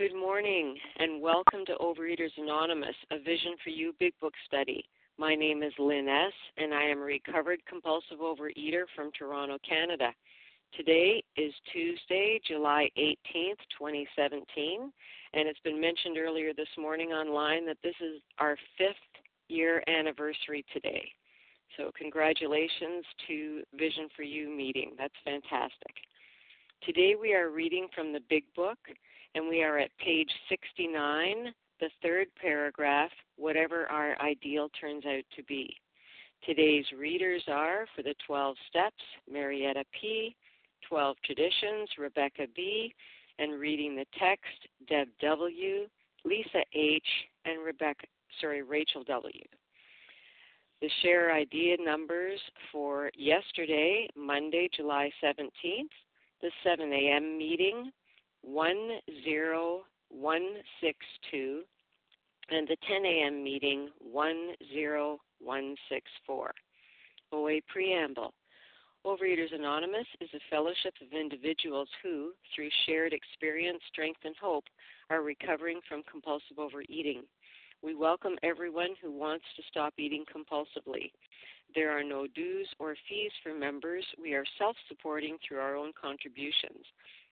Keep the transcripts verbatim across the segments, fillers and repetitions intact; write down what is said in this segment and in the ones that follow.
Good morning and welcome to Overeaters Anonymous, a Vision For You Big Book study. My name is Lynn S. and I am a recovered compulsive overeater from Toronto, Canada. Today is Tuesday, July eighteenth, twenty seventeen, and it's been mentioned earlier this morning online that this is our fifth year anniversary today. So congratulations to Vision For You meeting. That's fantastic. Today we are reading from the Big Book, and we are at page sixty-nine, the third paragraph, whatever our ideal turns out to be. Today's readers are, for the twelve steps, Marietta P., twelve traditions, Rebecca B., and reading the text, Deb W., Lisa H., and Rebecca, sorry, Rachel W. The share idea numbers for yesterday, Monday, July seventeenth, the seven a.m. meeting, one zero one six two, and the ten a.m. meeting, one zero one six four. O A Preamble. Overeaters Anonymous is a fellowship of individuals who, through shared experience, strength, and hope, are recovering from compulsive overeating. We welcome everyone who wants to stop eating compulsively. There are no dues or fees for members. We are self-supporting through our own contributions,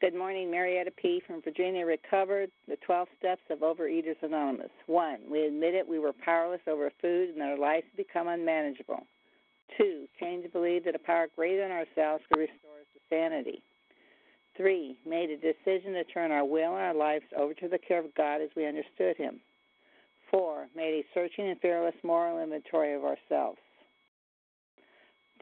Good morning, Marietta P. from Virginia Recovered, the twelve steps of Overeaters Anonymous. One, we admitted we were powerless over food and our lives become unmanageable. Two, came to believe that a power greater than ourselves could restore us to sanity. Three, made a decision to turn our will and our lives over to the care of God as we understood Him. Four, made a searching and fearless moral inventory of ourselves.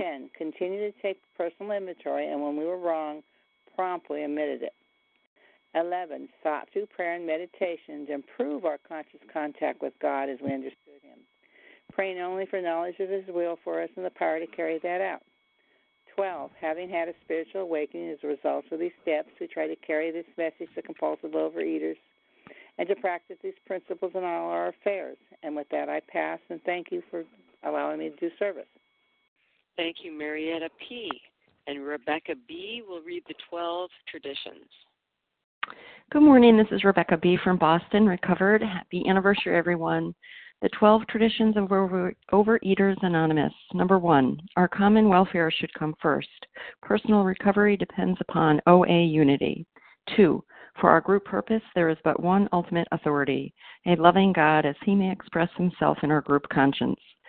Ten, continued to take personal inventory, and when we were wrong, promptly admitted it. Eleven, sought through prayer and meditation to improve our conscious contact with God as we understood Him, praying only for knowledge of His will for us and the power to carry that out. Twelve, having had a spiritual awakening as a result of these steps, we try to carry this message to compulsive overeaters and to practice these principles in all our affairs. And with that, I pass, and thank you for allowing me to do service. Thank you, Marietta P. And Rebecca B. will read the twelve traditions. Good morning. This is Rebecca B. from Boston, Recovered. Happy anniversary, everyone. The twelve traditions of Over- Overeaters Anonymous. Number one, our common welfare should come first. Personal recovery depends upon O A unity. Two, for our group purpose, there is but one ultimate authority, a loving God as He may express Himself in our group conscience.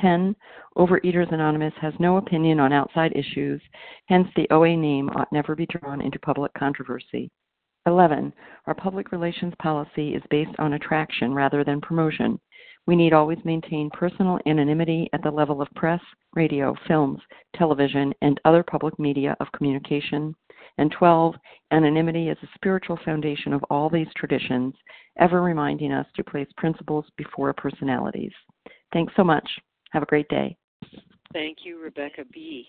ten. Overeaters Anonymous has no opinion on outside issues, hence the O A name ought never be drawn into public controversy. eleven. Our public relations policy is based on attraction rather than promotion. We need always maintain personal anonymity at the level of press, radio, films, television, and other public media of communication. And twelve. Anonymity is a spiritual foundation of all these traditions, ever reminding us to place principles before personalities. Thanks so much. Have a great day. Thank you, Rebecca B.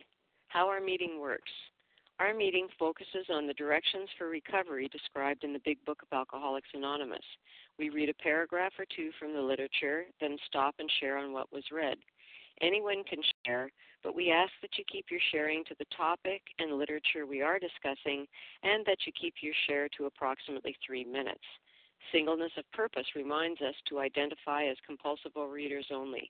How our meeting works. Our meeting focuses on the directions for recovery described in the Big Book of Alcoholics Anonymous. We read a paragraph or two from the literature, then stop and share on what was read. Anyone can share, but we ask that you keep your sharing to the topic and literature we are discussing, and that you keep your share to approximately three minutes. Singleness of purpose reminds us to identify as compulsive overeaters only.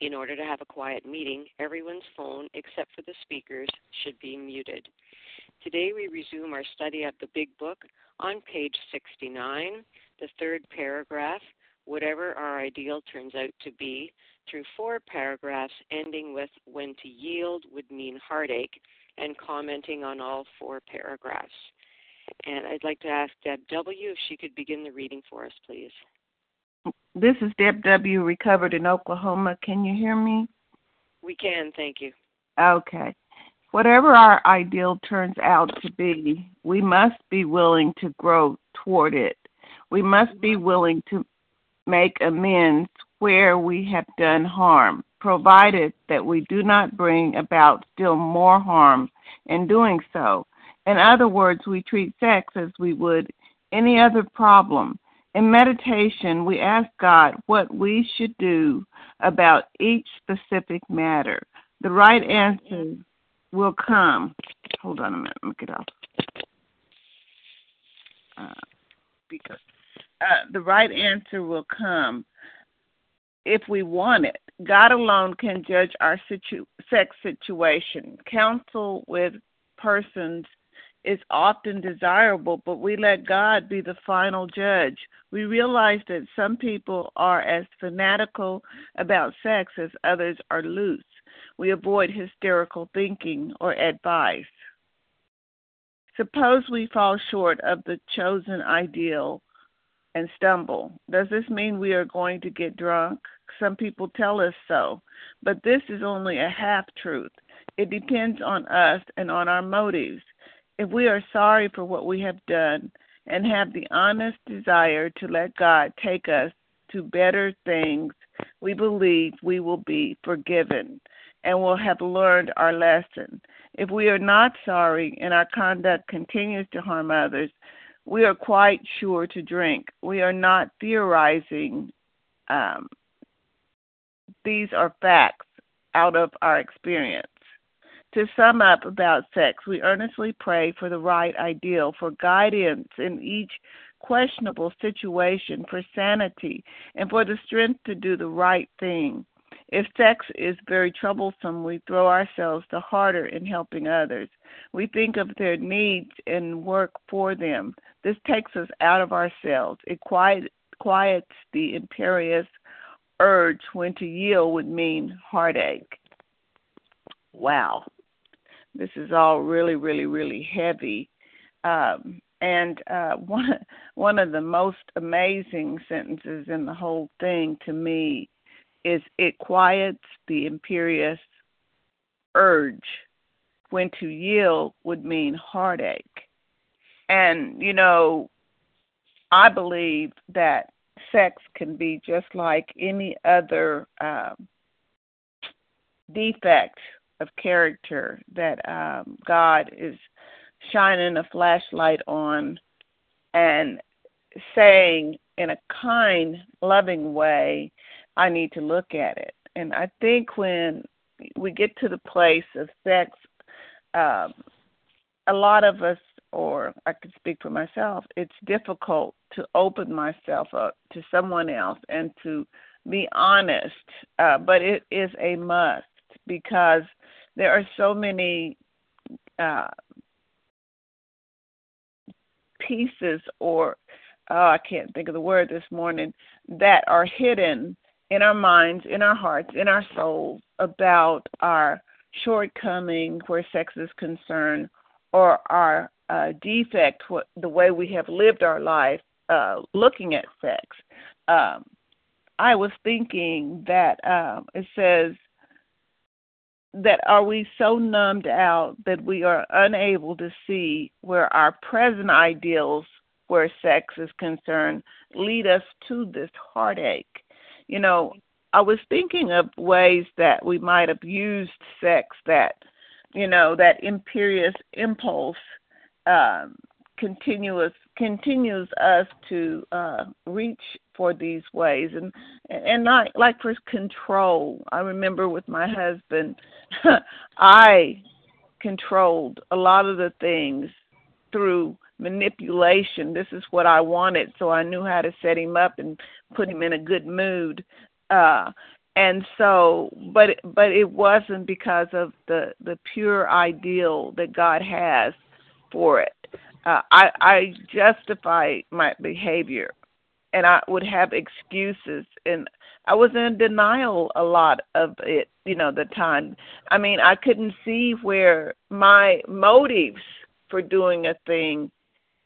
In order to have a quiet meeting, everyone's phone, except for the speakers, should be muted. Today we resume our study of the Big Book on page sixty-nine, the third paragraph, whatever our ideal turns out to be, through four paragraphs ending with when to yield would mean heartache, and commenting on all four paragraphs. And I'd like to ask Deb W. if she could begin the reading for us, please. This is Deb W., recovered in Oklahoma. Can you hear me? We can, thank you. Okay. Whatever our ideal turns out to be, we must be willing to grow toward it. We must be willing to make amends where we have done harm, provided that we do not bring about still more harm in doing so. In other words, we treat sex as we would any other problem. In meditation, we ask God what we should do about each specific matter. The right answer will come. Hold on a minute. Let me get off. Uh, speaker. Uh, the right answer will come if we want it. God alone can judge our situ- sex situation. Counsel with persons is often desirable, but we let God be the final judge. We realize that some people are as fanatical about sex as others are loose. We avoid hysterical thinking or advice. Suppose we fall short of the chosen ideal and stumble. Does this mean we are going to get drunk? Some people tell us so, but this is only a half-truth. It depends on us and on our motives. If we are sorry for what we have done and have the honest desire to let God take us to better things, we believe we will be forgiven and will have learned our lesson. If we are not sorry and our conduct continues to harm others, we are quite sure to drink. We are not theorizing. Um, these are facts out of our experience. To sum up about sex, we earnestly pray for the right ideal, for guidance in each questionable situation, for sanity, and for the strength to do the right thing. If sex is very troublesome, we throw ourselves the harder in helping others. We think of their needs and work for them. This takes us out of ourselves. It quiet, quiets the imperious urge when to yield would mean heartache. Wow. This is all really, really, really heavy, um, and uh, one one of the most amazing sentences in the whole thing to me is, "It quiets the imperious urge when to yield would mean heartache." And you know, I believe that sex can be just like any other uh, defect of character that um, God is shining a flashlight on and saying in a kind, loving way, I need to look at it. And I think when we get to the place of sex, um, a lot of us, or I can speak for myself, it's difficult to open myself up to someone else and to be honest, uh, but it is a must because there are so many uh, pieces or, oh, I can't think of the word this morning, that are hidden in our minds, in our hearts, in our souls about our shortcoming where sex is concerned or our uh, defect, what, the way we have lived our life uh, looking at sex. Um, I was thinking that um, it says that are we so numbed out that we are unable to see where our present ideals, where sex is concerned, lead us to this heartache. You know, I was thinking of ways that we might have used sex that, you know, that imperious impulse um, continuous continues us to uh, reach for these ways and and not like for control. I remember with my husband, I controlled a lot of the things through manipulation. This is what I wanted, so I knew how to set him up and put him in a good mood. Uh, and so, but but it wasn't because of the, the pure ideal that God has for it. Uh, I, I justify my behavior, and I would have excuses, and I was in denial a lot of it, you know, the time. I mean, I couldn't see where my motives for doing a thing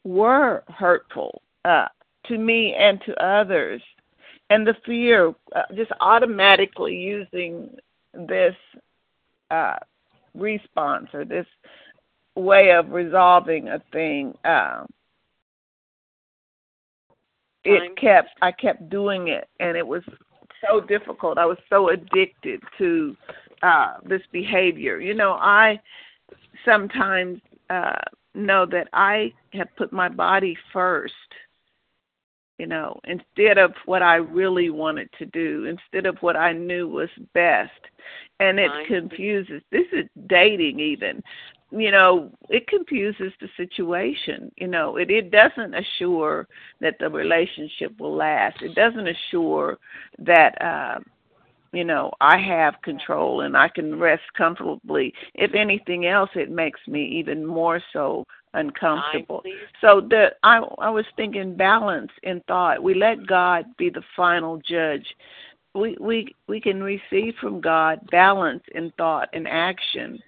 were hurtful uh, to me and to others, and the fear, uh, just automatically using this uh, response or this way of resolving a thing. Um, it kept, I kept doing it, and it was so difficult. I was so addicted to uh, this behavior. You know, I sometimes uh, know that I have put my body first, you know, instead of what I really wanted to do, instead of what I knew was best. And it confuses. This is dating even. You know, it confuses the situation. You know, it, it doesn't assure that the relationship will last. It doesn't assure that, uh, you know, I have control and I can rest comfortably. If anything else, it makes me even more so uncomfortable. So the I, I was thinking balance in thought. We let God be the final judge. We we we can receive from God balance in thought and action.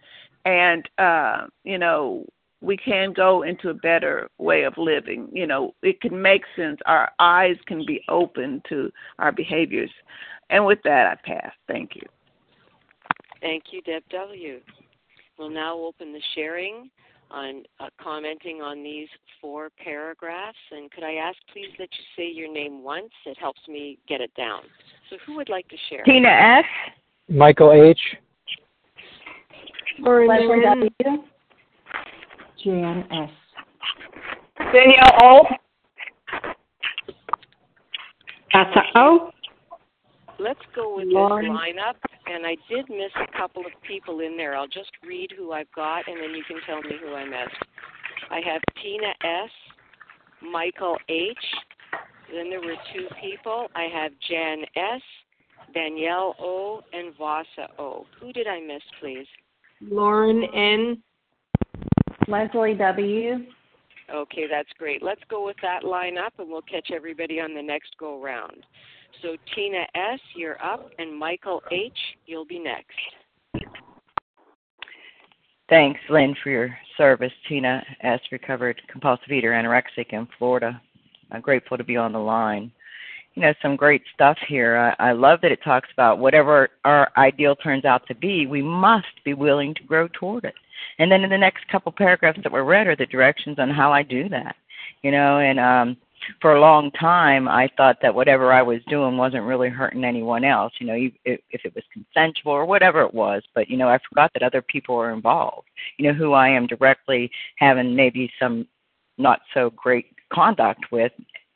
And, uh, you know, we can go into a better way of living. You know, it can make sense. Our eyes can be open to our behaviors. And with that, I pass. Thank you. Thank you, Deb W. We'll now open the sharing on uh, commenting on these four paragraphs. And could I ask, please, that you say your name once? It helps me get it down. So who would like to share? Tina S. Michael H. Leslie W. Jan S. Danielle O. Asa O. Let's go with Lauren. This lineup, and I did miss a couple of people in there. I'll just read who I've got, and then you can tell me who I missed. I have Tina S., Michael H., then there were two people. I have Jan S., Danielle O., and Vasa O. Who did I miss, please? Lauren N. Leslie W. Okay, that's great. Let's go with that lineup, and we'll catch everybody on the next go-round. So Tina S., you're up, and Michael H., you'll be next. Thanks, Lynn, for your service. Tina S., recovered compulsive eater, anorexic in Florida. I'm grateful to be on the line. You know, some great stuff here. I, I love that it talks about whatever our ideal turns out to be, we must be willing to grow toward it. And then in the next couple paragraphs that were read are the directions on how I do that. You know, and um, for a long time, I thought that whatever I was doing wasn't really hurting anyone else, you know, if it was consensual or whatever it was. But, you know, I forgot that other people were involved, you know, who I am directly having maybe some not so great conduct with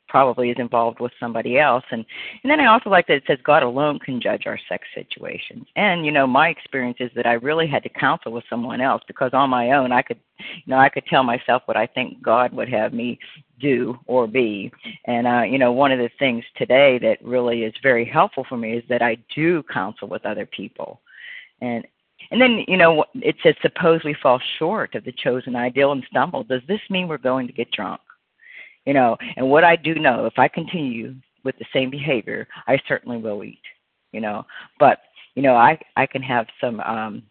probably is involved with somebody else. And, and then I also like that it says God alone can judge our sex situations. And, you know, my experience is that I really had to counsel with someone else, because on my own, I could, you know, I could tell myself what I think God would have me do or be. And, uh, you know, one of the things today that really is very helpful for me is that I do counsel with other people. And, and then, you know, it says, suppose we fall short of the chosen ideal and stumble. Does this mean we're going to get drunk? You know, and what I do know, if I continue with the same behavior, I certainly will eat, you know. But, you know, I, I can have some, um,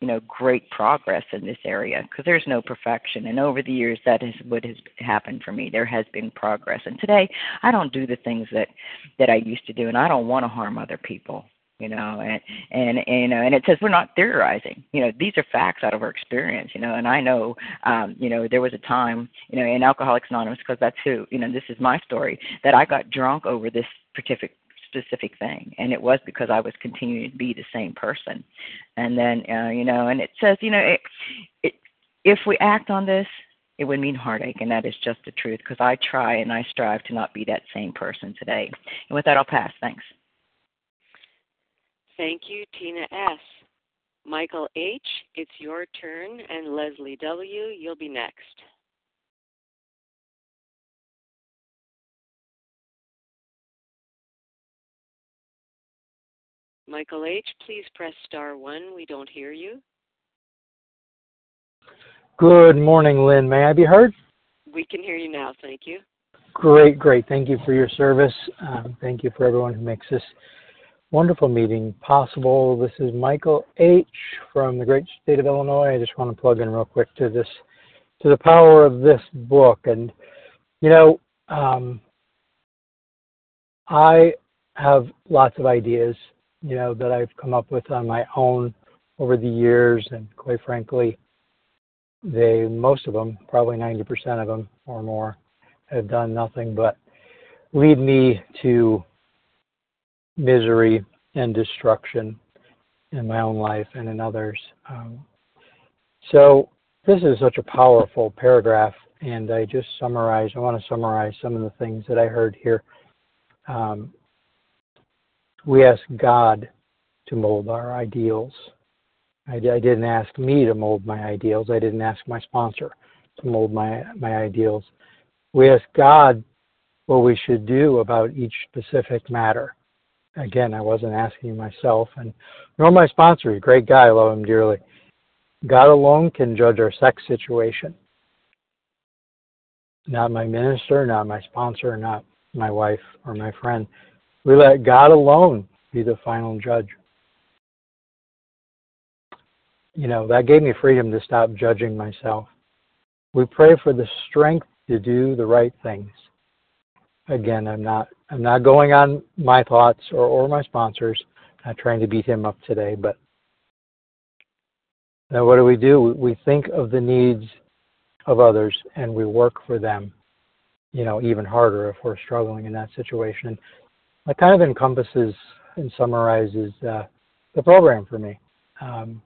you know, great progress in this area, because there's no perfection. And over the years, that is what has happened for me. There has been progress. And today, I don't do the things that, that I used to do, and I don't want to harm other people. You know, and, and, and, you know, and it says we're not theorizing, you know, these are facts out of our experience, you know, and I know, um, you know, there was a time, you know, in Alcoholics Anonymous, because that's who, you know, this is my story, that I got drunk over this specific, specific thing. And it was because I was continuing to be the same person. And then, uh, you know, and it says, you know, it, it, if we act on this, it would mean heartache, and that is just the truth, because I try and I strive to not be that same person today. And with that, I'll pass. Thanks. Thank you, Tina S. Michael H., it's your turn, and Leslie W., you'll be next. Michael H., please press star one. We don't hear you. Good morning, Lynn. May I be heard? We can hear you now. Thank you. Great, great. Thank you for your service. Um, thank you for everyone who makes this wonderful meeting possible. This is Michael H. from the great state of Illinois. I just want to plug in real quick to this, to the power of this book. And, you know, um, I have lots of ideas, you know, that I've come up with on my own over the years. And quite frankly, they, most of them, probably ninety percent of them or more, have done nothing but lead me to misery and destruction in my own life and in others. Um, so this is such a powerful paragraph, and I just summarize, I want to summarize some of the things that I heard here. Um, we ask God to mold our ideals. I, I didn't ask me to mold my ideals. I didn't ask my sponsor to mold my, my ideals. We ask God what we should do about each specific matter. Again, I wasn't asking myself, and nor my sponsor. Great guy, I love him dearly. God alone can judge our sex situation. Not my minister, not my sponsor, not my wife or my friend. We let God alone be the final judge. You know, that gave me freedom to stop judging myself. We pray for the strength to do the right things. Again, I'm not I'm not going on my thoughts or, or my sponsors. I'm not trying to beat him up today, but now what do we do? We think of the needs of others and we work for them, you know, even harder if we're struggling in that situation. That kind of encompasses and summarizes uh, the program for me. Um,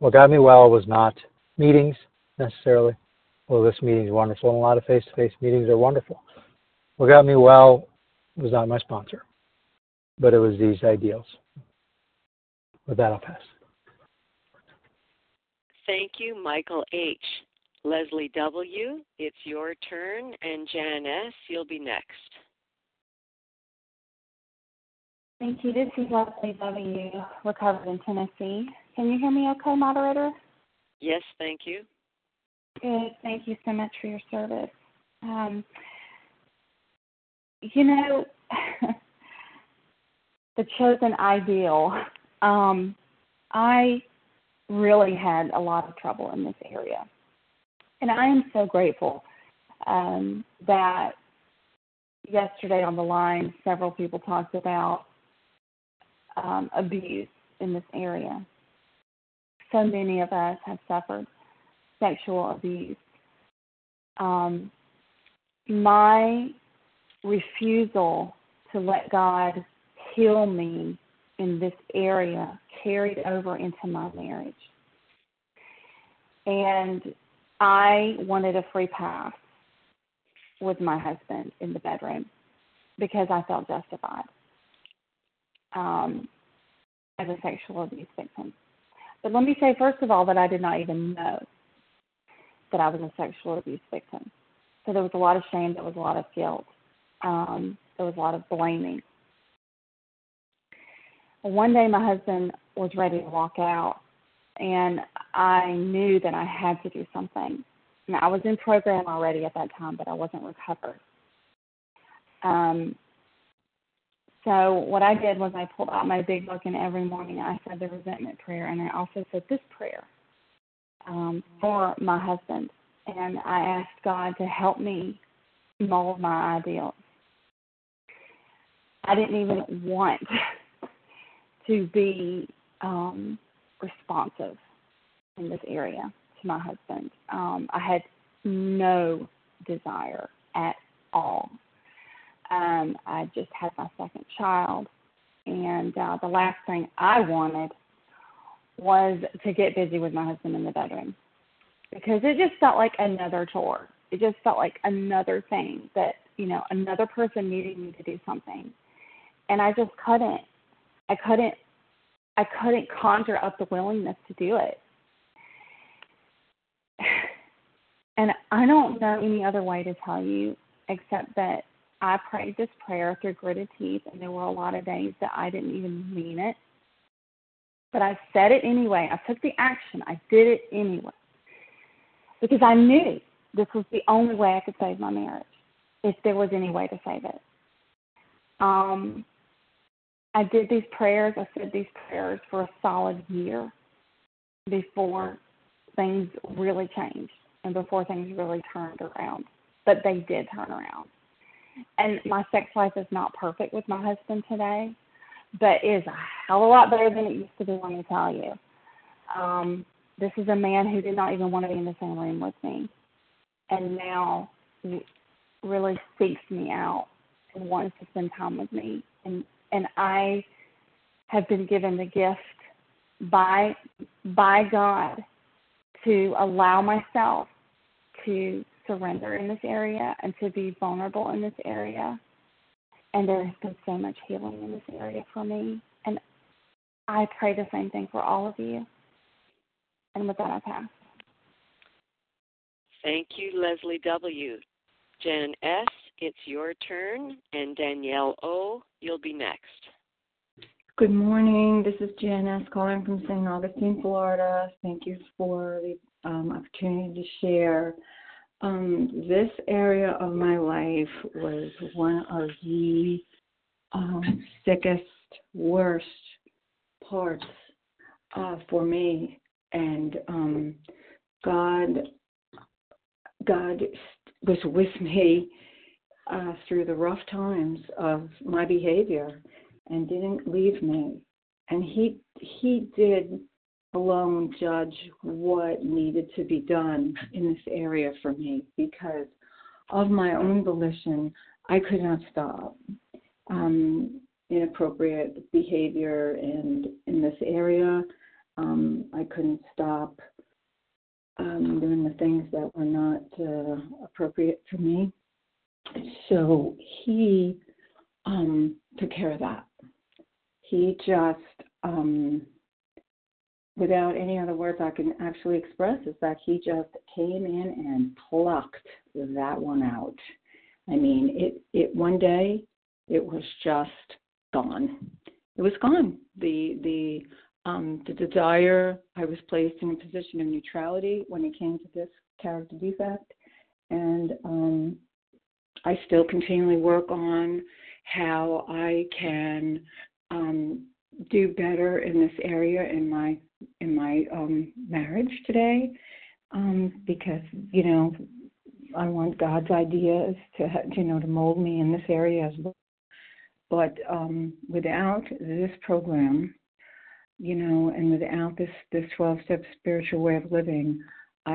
what got me well was not meetings necessarily. Well, this meeting is wonderful, and a lot of face-to-face meetings are wonderful. What got me well was not my sponsor, but it was these ideals. With that, I'll pass. Thank you, Michael H. Leslie W., it's your turn, and Jan S., you'll be next. Thank you. This is Leslie W., recovered in Tennessee. Can you hear me okay, moderator? Yes, thank you. Good. Thank you so much for your service. Um, You know, the chosen ideal, um, I really had a lot of trouble in this area. And I am so grateful um, that yesterday on the line, several people talked about um, abuse in this area. So many of us have suffered sexual abuse. Um, my refusal to let God heal me in this area carried over into my marriage. And I wanted a free pass with my husband in the bedroom because I felt justified um, as a sexual abuse victim. But let me say, first of all, that I did not even know that I was a sexual abuse victim. So there was a lot of shame. There was a lot of guilt. Um, there was a lot of blaming. One day my husband was ready to walk out, and I knew that I had to do something. Now, I was in program already at that time, but I wasn't recovered. Um, so what I did was I pulled out my big book, and every morning I said the resentment prayer, and I also said this prayer um, for my husband. And I asked God to help me mold my ideals. I didn't even want to be um, responsive in this area to my husband. Um, I had no desire at all. Um, I just had my second child, and uh, the last thing I wanted was to get busy with my husband in the bedroom, because it just felt like another chore. It just felt like another thing that, you know, another person needed me to do something. And I just couldn't. I couldn't I couldn't conjure up the willingness to do it. And I don't know any other way to tell you except that I prayed this prayer through gritted teeth, and there were a lot of days that I didn't even mean it. But I said it anyway. I took the action. I did it anyway. Because I knew this was the only way I could save my marriage, if there was any way to save it. Um, I did these prayers. I said these prayers for a solid year before things really changed and before things really turned around. But they did turn around. And my sex life is not perfect with my husband today, but it is a hell of a lot better than it used to be, let me tell you. Um This is a man who did not even want to be in the same room with me, and now he really seeks me out and wants to spend time with me. And and I have been given the gift by by God to allow myself to surrender in this area and to be vulnerable in this area. And there has been so much healing in this area for me. And I pray the same thing for all of you. And with that, I pass. Thank you, Leslie W. Jan S., it's your turn. And Danielle O., you'll be next. Good morning. This is Jan S. calling from Saint Augustine, Florida. Thank you for the um, opportunity to share. Um, this area of my life was one of the um, sickest, worst parts uh, for me. And um, God, God was with me uh, through the rough times of my behavior, and didn't leave me. And He He did alone judge what needed to be done in this area for me, because of my own volition, I could not stop. Um, inappropriate behavior, and in this area. Um, I couldn't stop um, doing the things that were not uh, appropriate for me. So he um, took care of that. He just, um, without any other words I can actually express, is that he just came in and plucked that one out. I mean, it, it one day it was just gone. It was gone. The the Um, the desire, I was placed in a position of neutrality when it came to this character defect, and um, I still continually work on how I can um, do better in this area in my in my um, marriage today, um, because you know I want God's ideas to you know to mold me in this area as well. But um, without this program, you know, and without this, this twelve-step spiritual way of living,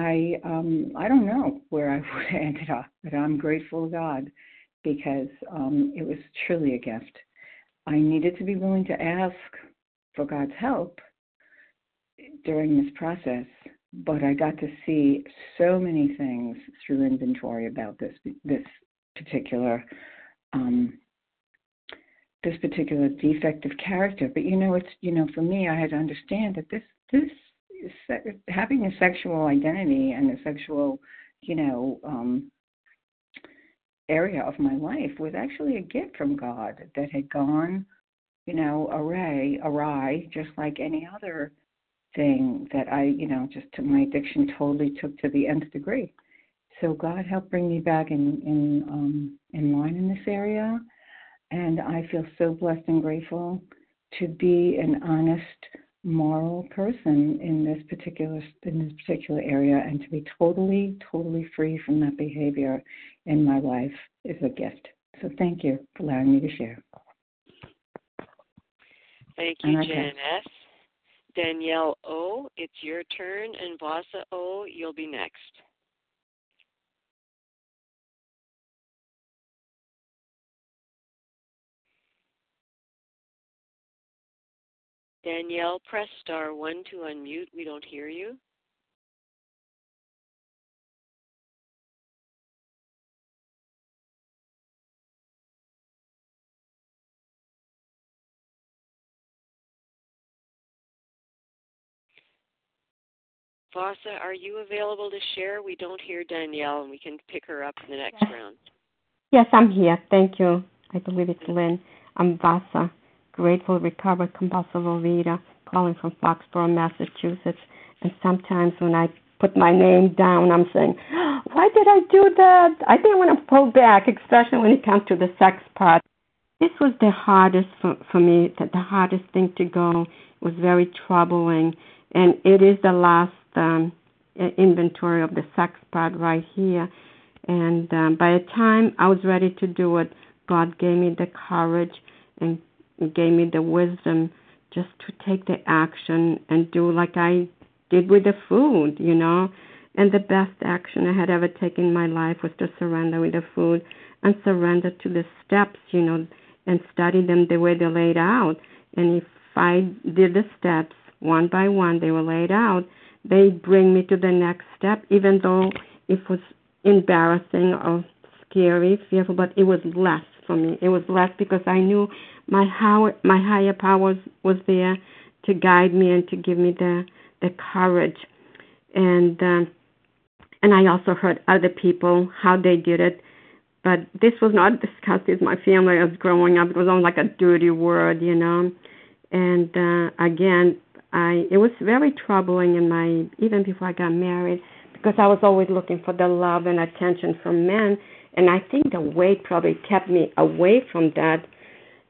I um, I don't know where I would have ended up, but I'm grateful to God because um, it was truly a gift. I needed to be willing to ask for God's help during this process, but I got to see so many things through inventory about this this particular um, this particular defect of character. But you know, it's you know, for me, I had to understand that this this is, having a sexual identity and a sexual, you know, um, area of my life was actually a gift from God that had gone, you know, array, awry, just like any other thing that I, you know, just to my addiction totally took to the nth degree. So God helped bring me back in in, um, in line in this area, and I feel so blessed and grateful to be an honest, moral person in this particular in this particular area, and to be totally, totally free from that behavior in my life is a gift. So thank you for allowing me to share. Thank you, okay. Jan S. Danielle O., it's your turn, and Vasa O., you'll be next. Danielle, press star one to unmute. We don't hear you. Vasa, are you available to share? We don't hear Danielle, and we can pick her up in the next yes. round. Yes, I'm here. Thank you. I believe it's Lynn. I'm Vasa, grateful, recovered, compulsive overeater, calling from Foxborough, Massachusetts. And sometimes when I put my name down, I'm saying, why did I do that? I think I want to pull back, especially when it comes to the sex part. This was the hardest for, for me, the hardest thing to go. It was very troubling. And it is the last um, inventory of the sex part right here. And um, by the time I was ready to do it, God gave me the courage and gave me the wisdom just to take the action and do like I did with the food, you know. And the best action I had ever taken in my life was to surrender with the food and surrender to the steps, you know, and study them the way they're laid out. And if I did the steps one by one, they were laid out, they bring me to the next step, even though it was embarrassing or scary, fearful, but it was less for me. It was less because I knew my how my higher power was there to guide me and to give me the the courage. And um, and I also heard other people how they did it, but this was not discussed with my family as growing up. It was almost like a dirty word, you know. And uh, again, I it was very troubling in my even before I got married, because I was always looking for the love and attention from men. And I think the weight probably kept me away from that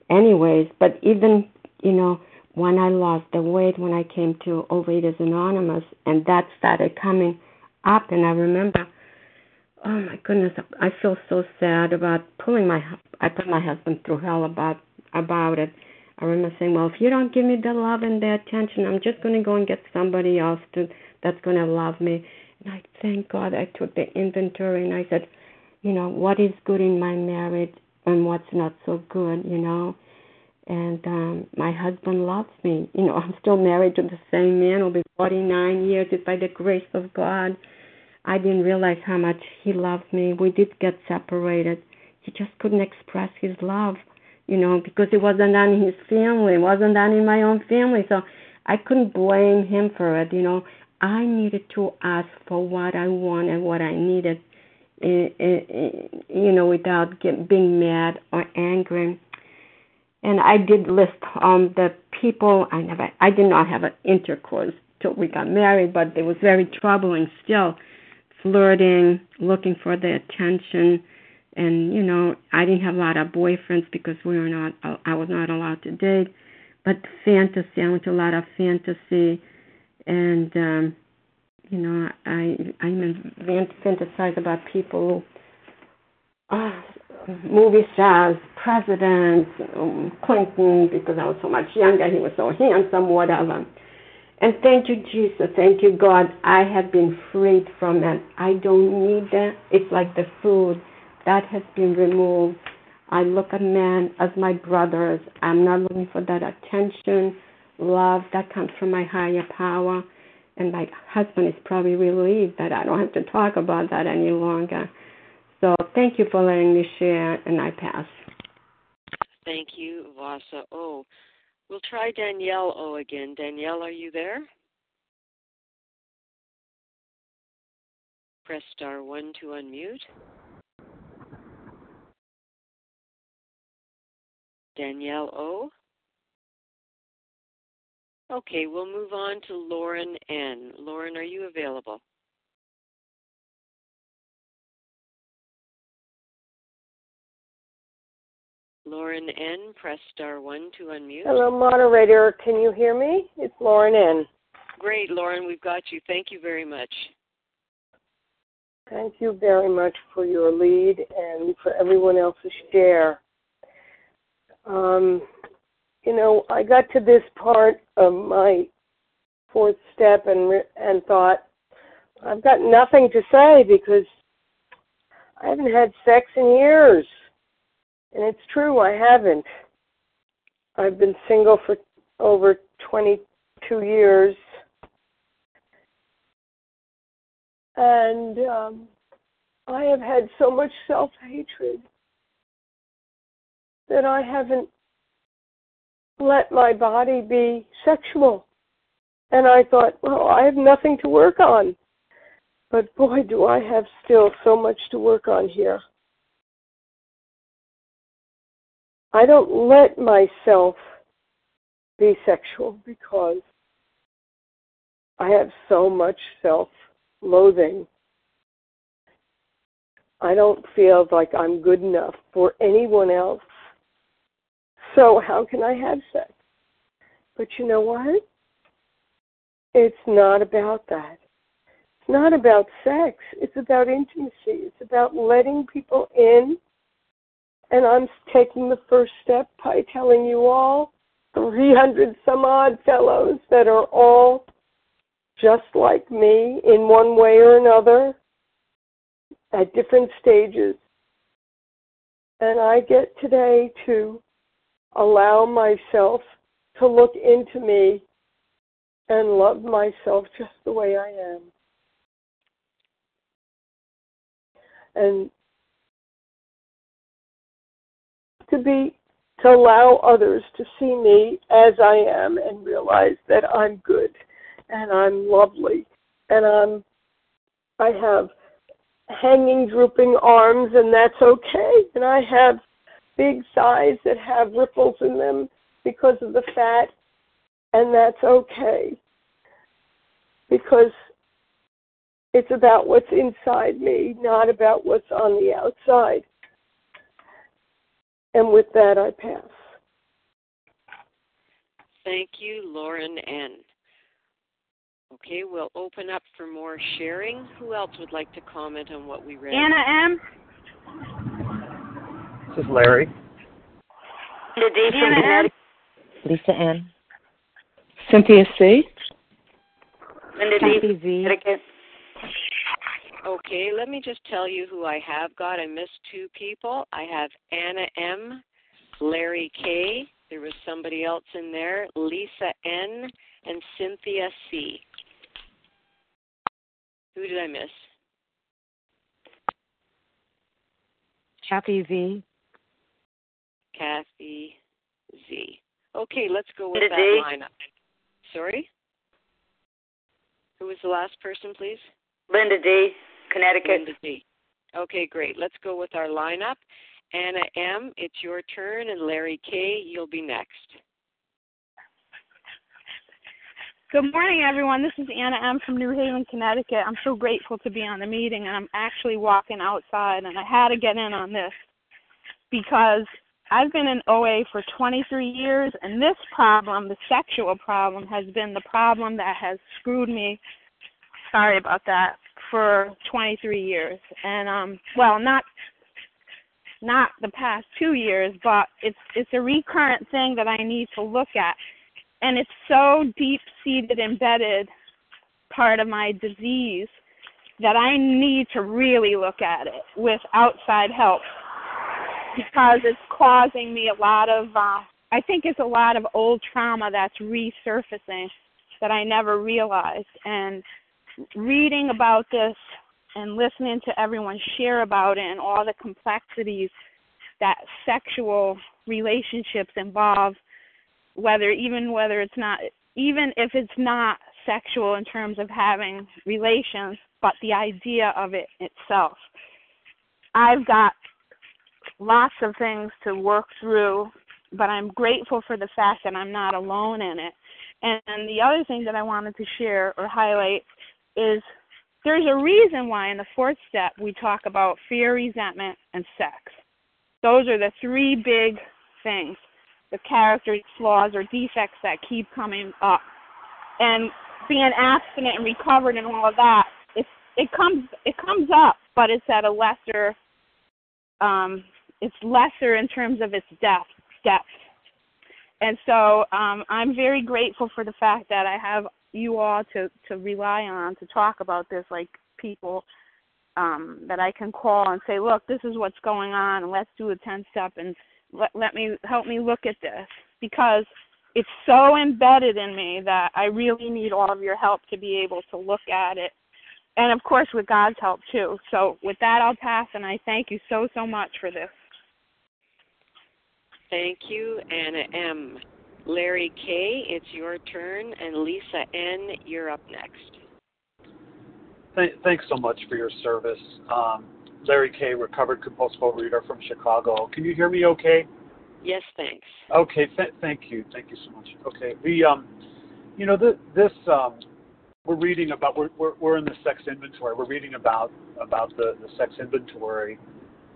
anyways. But even, you know, when I lost the weight, when I came to Overeaters Anonymous, and that started coming up, and I remember, oh, my goodness, I feel so sad about pulling my, I put my husband through hell about about it. I remember saying, well, if you don't give me the love and the attention, I'm just going to go and get somebody else to, that's going to love me. And I thank God I took the inventory, and I said, you know, what is good in my marriage and what's not so good, you know. And um, my husband loves me. You know, I'm still married to the same man. It'll be forty-nine years. It's by the grace of God. I didn't realize how much he loved me. We did get separated. He just couldn't express his love, you know, because it wasn't done in his family. It wasn't done in my own family. So I couldn't blame him for it, you know. I needed to ask for what I want and what I needed. It, it, it, you know, without get, being mad or angry. And I did list um, the people. I never, I did not have an intercourse till we got married, but it was very troubling still. Flirting, looking for the attention, and you know, I didn't have a lot of boyfriends because we were not. I was not allowed to date. But fantasy, I went to a lot of fantasy, and. Um, You know, I I fantasize about people, oh, movie stars, presidents, um, Clinton, because I was so much younger, he was so handsome, whatever. And thank you, Jesus, thank you, God, I have been freed from that. I don't need that. It's like the food. that has been removed. I look at men as my brothers. I'm not looking for that attention, love that comes from my higher power. And my husband is probably relieved that I don't have to talk about that any longer. So thank you for letting me share, and I pass. Thank you, Vasa O. We'll try Danielle O again. Danielle, are you there? Press star one to unmute. Danielle O. Okay, we'll move on to Lauren N. Lauren, are you available? Lauren N, press star one to unmute. Hello, moderator. Can you hear me? It's Lauren N. Great, Lauren. We've got you. Thank you very much. Thank you very much for your lead and for everyone else's share. Um, you know, I got to this part of my fourth step and and thought, I've got nothing to say because I haven't had sex in years. And it's true, I haven't. I've been single for over twenty-two years. And um, I have had so much self-hatred that I haven't let my body be sexual. And I thought, well, I have nothing to work on. But boy, do I have still so much to work on here. I don't let myself be sexual because I have so much self-loathing. I don't feel like I'm good enough for anyone else. So how can I have sex? But you know what? It's not about that. It's not about sex. It's about intimacy. It's about letting people in. And I'm taking the first step by telling you all, three hundred some odd fellows that are all just like me in one way or another at different stages. And I get today to allow myself to look into me and love myself just the way I am. And to be, to allow others to see me as I am and realize that I'm good and I'm lovely and I'm, I have hanging, drooping arms and that's okay. And I have big thighs that have ripples in them because of the fat and that's okay because it's about what's inside me, not about what's on the outside. And with that, I pass. Thank you, Lauren N. Okay, we'll open up for more sharing. Who else would like to comment on what we read? Anna M. This is Larry. Anna M. Lisa N. Cynthia C. Linda D. V. Okay, let me just tell you who I have got. I missed two people. I have Anna M, Larry K, there was somebody else in there, Lisa N, and Cynthia C. Who did I miss? Kathy V. Kathy Z. Okay, let's go with that lineup. Sorry? Who was the last person, please? Linda D., Connecticut. Linda D. Okay, great. Let's go with our lineup. Anna M., it's your turn, and Larry K., you'll be next. Good morning, everyone. This is Anna M. from New Haven, Connecticut. I'm so grateful to be on the meeting, and I'm actually walking outside, and I had to get in on this because I've been in O A for twenty-three years, and this problem, the sexual problem, has been the problem that has screwed me. Sorry about that, for twenty-three years. And, um, well, not not the past two years, but it's it's a recurrent thing that I need to look at. And it's so deep-seated, embedded part of my disease that I need to really look at it with outside help, because it's causing me a lot of, uh, I think it's a lot of old trauma that's resurfacing that I never realized. And reading about this and listening to everyone share about it and all the complexities that sexual relationships involve, whether even whether it's not, even if it's not sexual in terms of having relations, but the idea of it itself. I've got lots of things to work through, but I'm grateful for the fact that I'm not alone in it. And the other thing that I wanted to share or highlight is there's a reason why in the fourth step we talk about fear, resentment, and sex. Those are the three big things, the character flaws or defects that keep coming up. And being abstinent and recovered and all of that, it, it comes it comes up, but it's at a lesser, um, it's lesser in terms of its depth. depth. And so um, I'm very grateful for the fact that I have you all to, to rely on to talk about this, like people um, that I can call and say, look, this is what's going on, and let's do a ten-step and let, let me help me look at this, because it's so embedded in me that I really need all of your help to be able to look at it. And, of course, with God's help, too. So with that, I'll pass, and I thank you so, so much for this. Thank you, Anna M. Larry K., it's your turn, and Lisa N., you're up next. Th- thanks so much for your service. Um, Larry K., recovered compulsive overeater from Chicago. Can you hear me okay? Yes, thanks. Okay, th- thank you. Thank you so much. Okay, the, um, you know, the, this, um, we're reading about, we're, we're, we're in the sex inventory. We're reading about, about the, the sex inventory.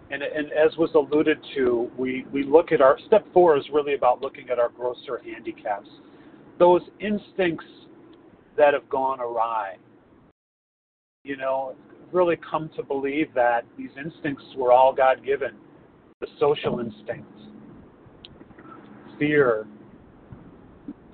And, and as was alluded to, we, we look at our, step four is really about looking at our grosser handicaps, those instincts that have gone awry. You know, really come to believe that these instincts were all God-given, the social instincts, fear,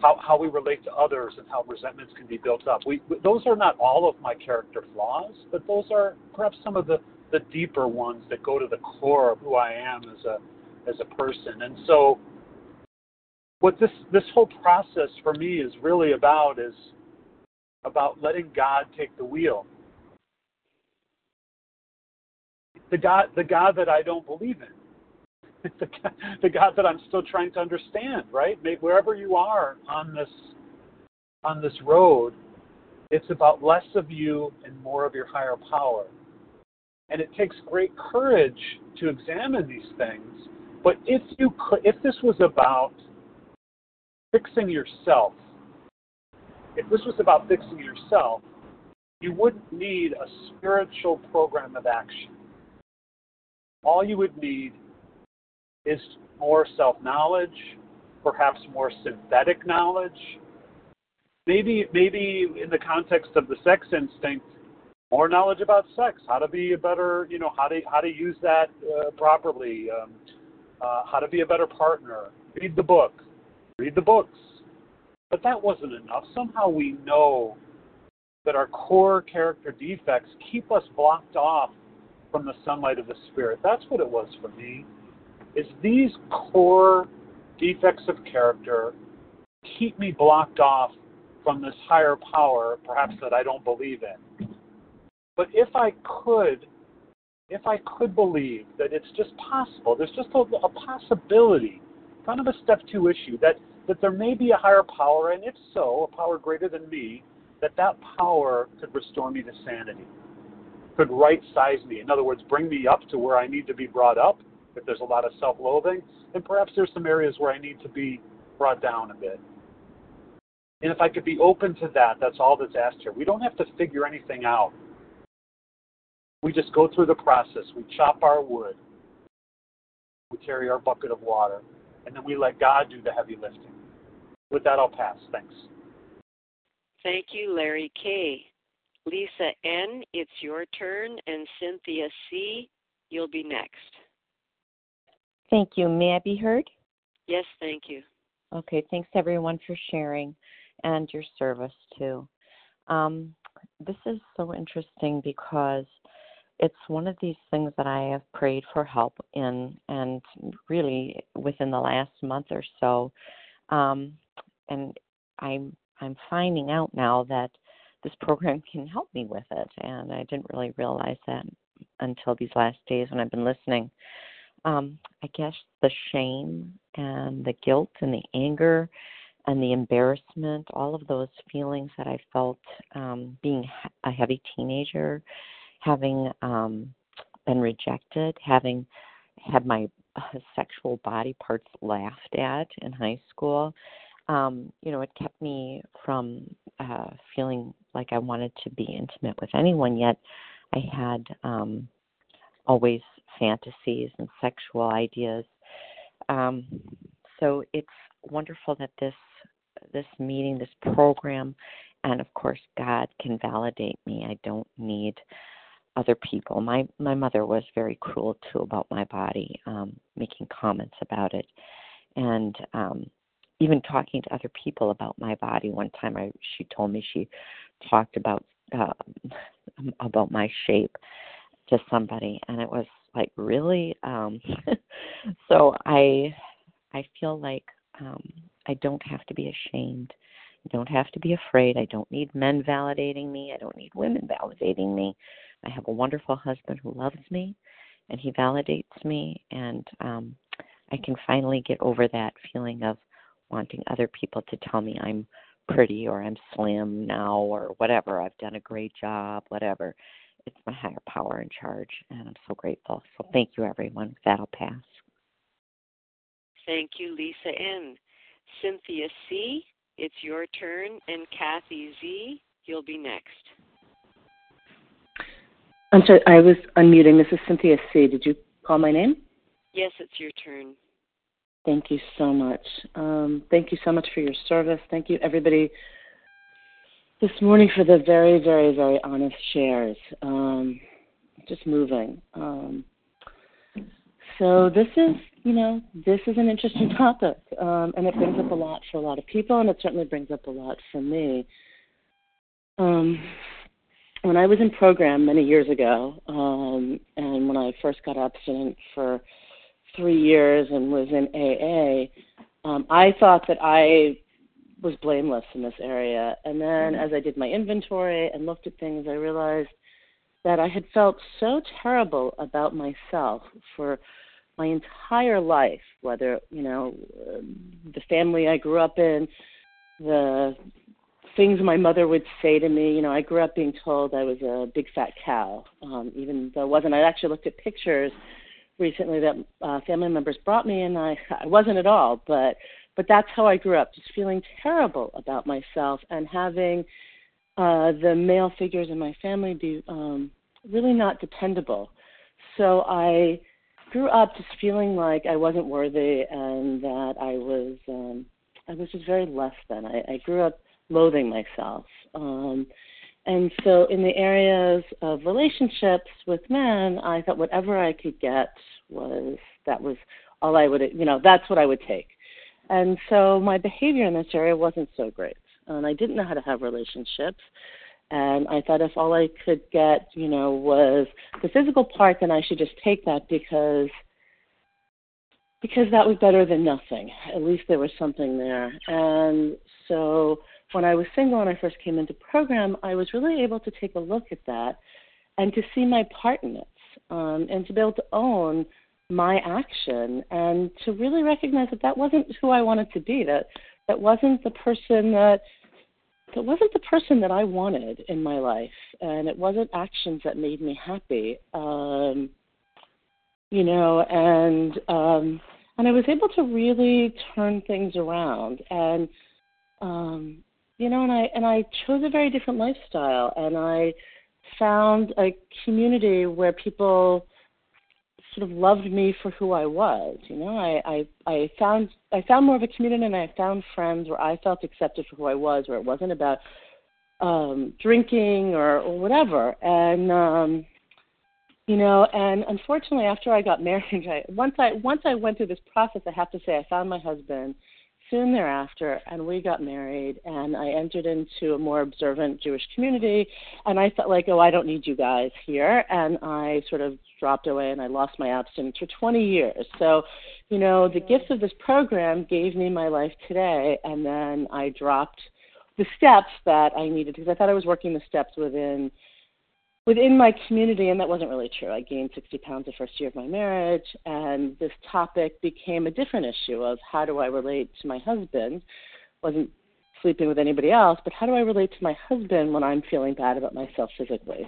how, how we relate to others and how resentments can be built up. We, those are not all of my character flaws, but those are perhaps some of the the deeper ones that go to the core of who I am as a as a person. And so what this this whole process for me is really about is about letting God take the wheel. The God the God that I don't believe in. the, God, the God that I'm still trying to understand, right? Wherever you are on this on this road, it's about less of you and more of your higher power. And it takes great courage to examine these things. But if you could, if this was about fixing yourself, if this was about fixing yourself, you wouldn't need a spiritual program of action. All you would need is more self-knowledge, perhaps more synthetic knowledge. Maybe, maybe in the context of the sex instinct, more knowledge about sex, how to be a better, you know, how to how to use that uh, properly, um, uh, how to be a better partner. Read the book, read the books. But that wasn't enough. Somehow we know that our core character defects keep us blocked off from the sunlight of the Spirit. That's what it was for me, is these core defects of character keep me blocked off from this higher power, perhaps that I don't believe in. But if I could, if I could believe that it's just possible, there's just a, a possibility, kind of a step two issue, that, that there may be a higher power, and if so, a power greater than me, that that power could restore me to sanity, could right-size me. In other words, bring me up to where I need to be brought up, if there's a lot of self-loathing, and perhaps there's some areas where I need to be brought down a bit. And if I could be open to that, that's all that's asked here. We don't have to figure anything out. We just go through the process. We chop our wood. We carry our bucket of water. And then we let God do the heavy lifting. With that, I'll pass. Thanks. Thank you, Larry K. Lisa N., it's your turn. And Cynthia C., you'll be next. Thank you. May I be heard? Yes, thank you. Okay, thanks, everyone, for sharing and your service, too. Um, this is so interesting because it's one of these things that I have prayed for help in, and really within the last month or so. Um, and I'm I'm finding out now that this program can help me with it, and I didn't really realize that until these last days when I've been listening. Um, I guess the shame and the guilt and the anger and the embarrassment, all of those feelings that I felt um, being a heavy teenager, having um, been rejected, having had my uh, sexual body parts laughed at in high school, um, you know, it kept me from uh, feeling like I wanted to be intimate with anyone, yet I had um, always fantasies and sexual ideas. Um, so it's wonderful that this this meeting, this program, and of course God can validate me. I don't need other people. My my mother was very cruel too about my body, um, making comments about it, and um, even talking to other people about my body. One time, I she told me she talked about uh, about my shape to somebody, and it was like, really? Um, so I I feel like um, I don't have to be ashamed. I don't have to be afraid. I don't need men validating me. I don't need women validating me. I have a wonderful husband who loves me, and he validates me, and um, I can finally get over that feeling of wanting other people to tell me I'm pretty or I'm slim now or whatever. I've done a great job, whatever. It's my higher power in charge, and I'm so grateful. So thank you, everyone. That'll pass. Thank you, Lisa N. Cynthia C., it's your turn, and Kathy Z., you'll be next. I'm sorry, I was unmuting. This is Cynthia C. Did you call my name? Yes, it's your turn. Thank you so much. Um, thank you so much for your service. Thank you, everybody, this morning for the very, very, very honest shares. Um, just moving. Um, so this is, you know, this is an interesting topic, um, and it brings up a lot for a lot of people, and it certainly brings up a lot for me. Um, when I was in program many years ago, um, and when I first got abstinent for three years and was in A A, um, I thought that I was blameless in this area. And then as I did my inventory and looked at things, I realized that I had felt so terrible about myself for my entire life, whether, you know, the family I grew up in, the things my mother would say to me. You know, I grew up being told I was a big fat cow, um, even though I wasn't. I actually looked at pictures recently that uh, family members brought me, and I, I wasn't at all, but But that's how I grew up, just feeling terrible about myself and having uh, the male figures in my family be um, really not dependable. So I grew up just feeling like I wasn't worthy and that I was um, I was just very less than. I, I grew up loathing myself. Um, and so in the areas of relationships with men, I thought whatever I could get was, that was all I would, you know, that's what I would take. And so my behavior in this area wasn't so great. And I didn't know how to have relationships. And I thought if all I could get, you know, was the physical part, then I should just take that because because that was better than nothing. At least there was something there. And so when I was single and I first came into program, I was really able to take a look at that and to see my part in it, um, and to be able to own my action and to really recognize that that wasn't who I wanted to be, that that wasn't the person that that wasn't the person that I wanted in my life, and it wasn't actions that made me happy, um, you know, and um, and I was able to really turn things around, and um, you know, and I and I chose a very different lifestyle, and I found a community where people sort of loved me for who I was, you know. I, I I found I found more of a community, and I found friends where I felt accepted for who I was, where it wasn't about um, drinking or, or whatever. And um, you know, and unfortunately, after I got married, I, once I once I went through this process, I have to say, I found my husband soon thereafter, and we got married, and I entered into a more observant Jewish community, and I felt like, oh, I don't need you guys here, and I sort of dropped away, and I lost my abstinence for twenty years. So, you know, the gifts of this program gave me my life today, and then I dropped the steps that I needed, because I thought I was working the steps within within my community, and that wasn't really true. I gained sixty pounds the first year of my marriage, and this topic became a different issue of how do I relate to my husband. Wasn't sleeping with anybody else, but how do I relate to my husband when I'm feeling bad about myself physically,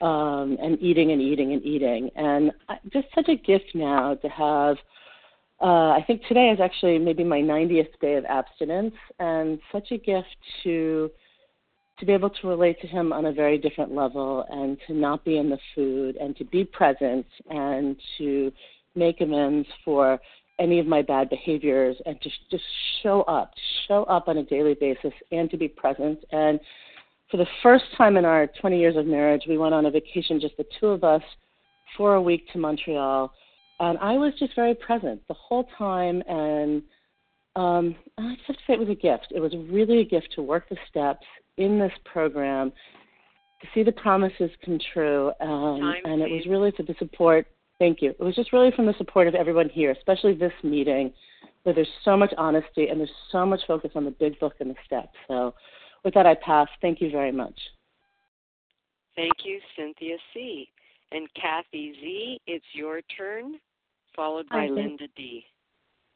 um, and eating and eating and eating. And just such a gift now to have, uh, I think today is actually maybe my ninetieth day of abstinence, and such a gift to to be able to relate to him on a very different level, and to not be in the food, and to be present, and to make amends for any of my bad behaviors, and to just show up, show up on a daily basis, and to be present. And for the first time in our twenty years of marriage, we went on a vacation, just the two of us, for a week to Montreal. And I was just very present the whole time. And um, I just have to say it was a gift. It was really a gift to work the steps in this program, to see the promises come true, um, Time, and it was really to the support, thank you, it was just really from the support of everyone here, especially this meeting, where there's so much honesty and there's so much focus on the big book and the steps. So with that, I pass. Thank you very much. Thank you, Cynthia C. And Kathy Z, it's your turn, followed by Hi, Linda D.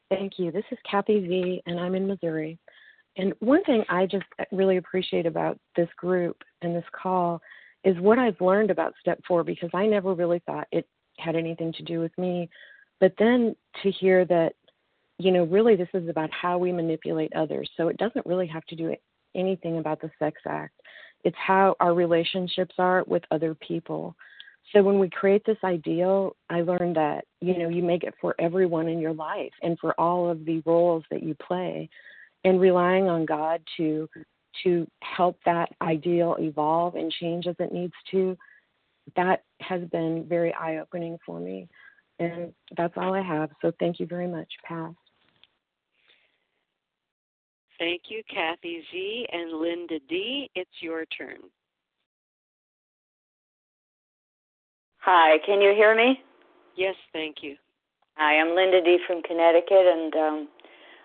Thank you. This is Kathy Z, and I'm in Missouri. And one thing I just really appreciate about this group and this call is what I've learned about step four, because I never really thought it had anything to do with me. But then to hear that, you know, really this is about how we manipulate others. So it doesn't really have to do anything about the sex act. It's how our relationships are with other people. So when we create this ideal, I learned that, you know, you make it for everyone in your life and for all of the roles that you play. And relying on God to to help that ideal evolve and change as it needs to, that has been very eye-opening for me. And that's all I have. So thank you very much, Pat. Thank you, Kathy Z. And Linda D., it's your turn. Hi, can you hear me? Yes, thank you. Hi, I'm Linda D. from Connecticut, and um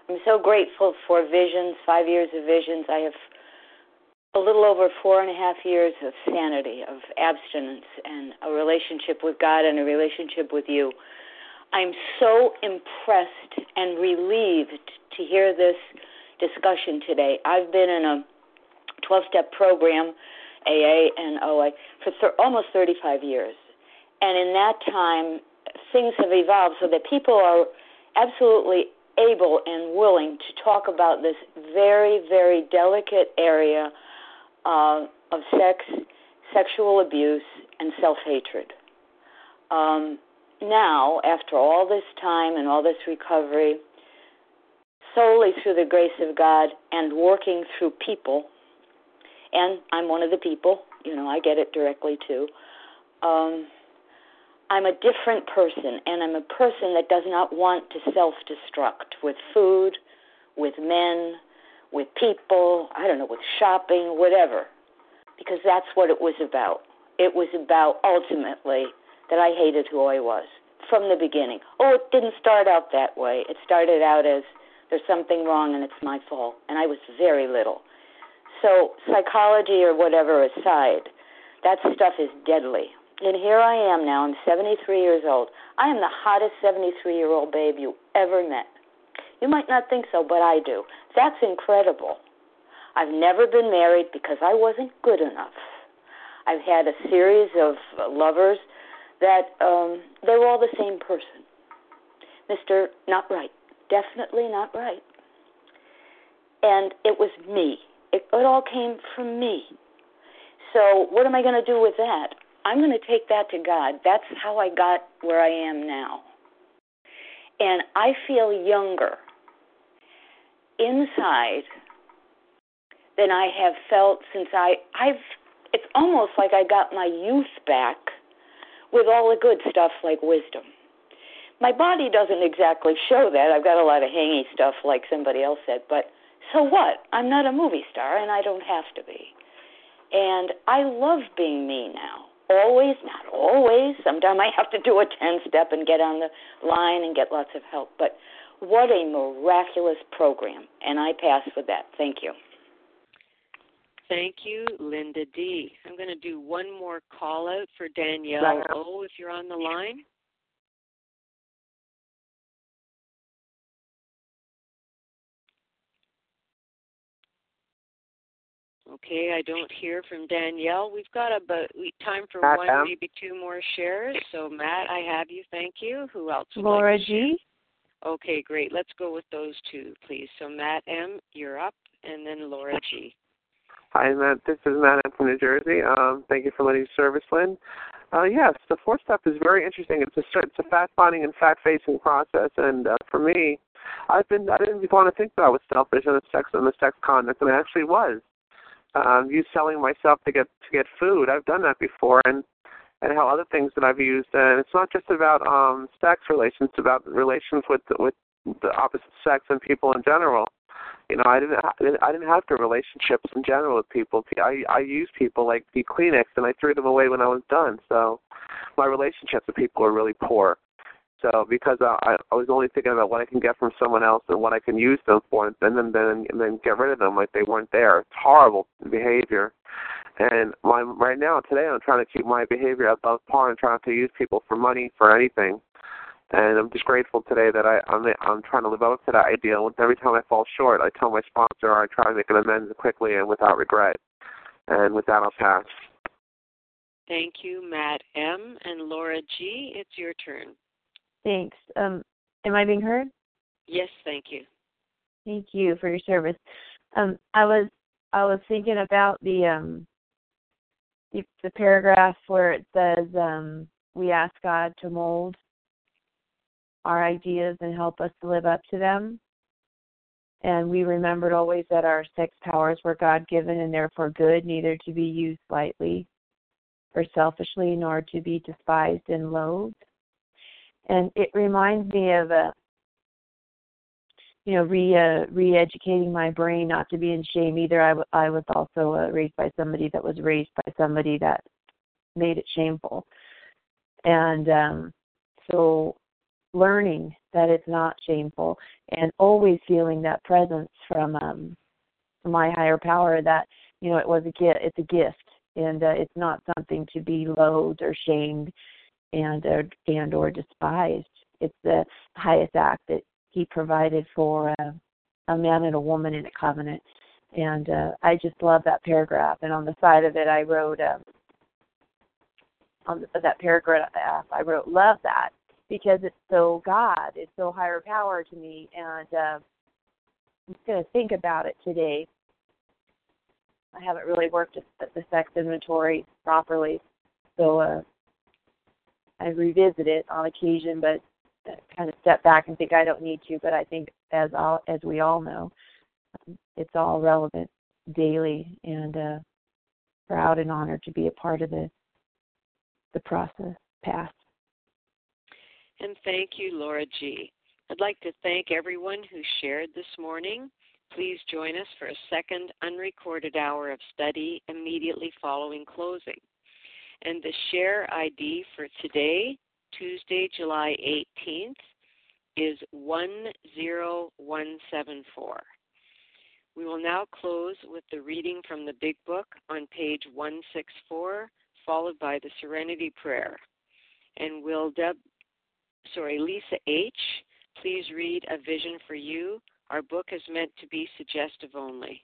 I'm so grateful for visions, five years of visions. I have a little over four and a half years of sanity, of abstinence, and a relationship with God and a relationship with you. I'm so impressed and relieved to hear this discussion today. I've been in a twelve-step program, A A and O A, for th- almost thirty-five years. And in that time, things have evolved so that people are absolutely able and willing to talk about this very, very delicate area uh, of sex, sexual abuse, and self-hatred. Um, now, after all this time and all this recovery, solely through the grace of God and working through people, and I'm one of the people, you know, I get it directly too, um, I'm a different person, and I'm a person that does not want to self-destruct with food, with men, with people, I don't know, with shopping, whatever, because that's what it was about. It was about, ultimately, that I hated who I was from the beginning. Oh, it didn't start out that way. It started out as there's something wrong and it's my fault, and I was very little. So psychology or whatever aside, that stuff is deadly. And here I am now. I'm seventy-three years old. I am the hottest seventy-three-year-old babe you ever met. You might not think so, but I do. That's incredible. I've never been married because I wasn't good enough. I've had a series of lovers that um, they were all the same person. Mister Not Right. Definitely not right. And it was me. It, it all came from me. So what am I going to do with that? I'm going to take that to God. That's how I got where I am now. And I feel younger inside than I have felt since I, I've, it's almost like I got my youth back with all the good stuff like wisdom. My body doesn't exactly show that. I've got a lot of hangy stuff, like somebody else said, but so what? I'm not a movie star, and I don't have to be. And I love being me now. Always, not always. Sometimes I have to do a ten-step and get on the line and get lots of help. But what a miraculous program, and I pass with that. Thank you. Thank you, Linda D. I'm going to do one more call-out for Danielle Laura. O, if you're on the line. Okay, I don't hear from Danielle. We've got about time for Matt, one, um, maybe two more shares. So, Matt, I have you. Thank you. Who else? Laura like G. Okay, great. Let's go with those two, please. So, Matt M., you're up, and then Laura G. Hi, Matt. This is Matt M. from New Jersey. Um, thank you for letting me service, Lynn. Uh, yes, the fourth step is very interesting. It's a, it's a fat-finding and fat-facing process, and uh, for me, I've been, I didn't want to think that I was selfish in the sex and the sex conduct, and I actually was. Um, you selling myself to get to get food. I've done that before, and and how other things that I've used. And it's not just about um, sex relations; it's about relations with with the opposite sex and people in general. You know, I didn't I didn't have good relationships in general with people. I I used people like the Kleenex, and I threw them away when I was done. So my relationships with people are really poor. So because I, I was only thinking about what I can get from someone else and what I can use them for, and then and then and then get rid of them like they weren't there. It's horrible behavior. And my, right now, today, I'm trying to keep my behavior above par and trying not to use people for money for anything. And I'm just grateful today that I, I'm I'm trying to live up to that ideal. And every time I fall short, I tell my sponsor, I try to make an amends quickly and without regret. And with that, I'll pass. Thank you, Matt M. And Laura G., it's your turn. Thanks. Um, am I being heard? Yes, thank you. Thank you for your service. Um, I was I was thinking about the um, the, the paragraph where it says um, we ask God to mold our ideas and help us to live up to them. And we remembered always that our sex powers were God-given and therefore good, neither to be used lightly or selfishly, nor to be despised and loathed. And it reminds me of, a, you know, re, uh, re-educating my brain not to be in shame either. I, w- I was also uh, raised by somebody that was raised by somebody that made it shameful. And um, so learning that it's not shameful and always feeling that presence from um, my higher power that, you know, it was a gift, it's a gift and uh, it's not something to be loathed or shamed and or, and or despised. It's the highest act that he provided for a, a man and a woman in a covenant. And uh, I just love that paragraph. And on the side of it, I wrote, um, on the, that paragraph, I wrote, love that, because it's so God, it's so higher power to me. And uh, I'm going to think about it today. I haven't really worked at the sex inventory properly, so uh, I revisit it on occasion, but kind of step back and think I don't need to. But I think, as all, as we all know, it's all relevant daily, and uh, proud and honored to be a part of the the process. Pass. And thank you, Laura G. I'd like to thank everyone who shared this morning. Please join us for a second unrecorded hour of study immediately following closing. And the share I D for today, Tuesday, July eighteenth, is one zero one seven four. We will now close with the reading from the Big Book on page one sixty-four, followed by the Serenity Prayer. And will Deb, sorry, Lisa H., please read A Vision for You. Our book is meant to be suggestive only.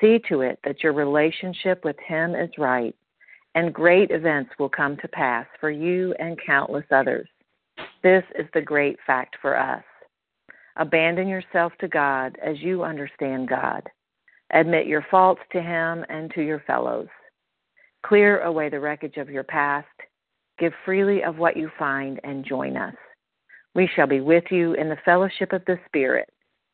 See to it that your relationship with Him is right, and great events will come to pass for you and countless others. This is the great fact for us. Abandon yourself to God as you understand God. Admit your faults to Him and to your fellows. Clear away the wreckage of your past. Give freely of what you find and join us. We shall be with you in the fellowship of the Spirit,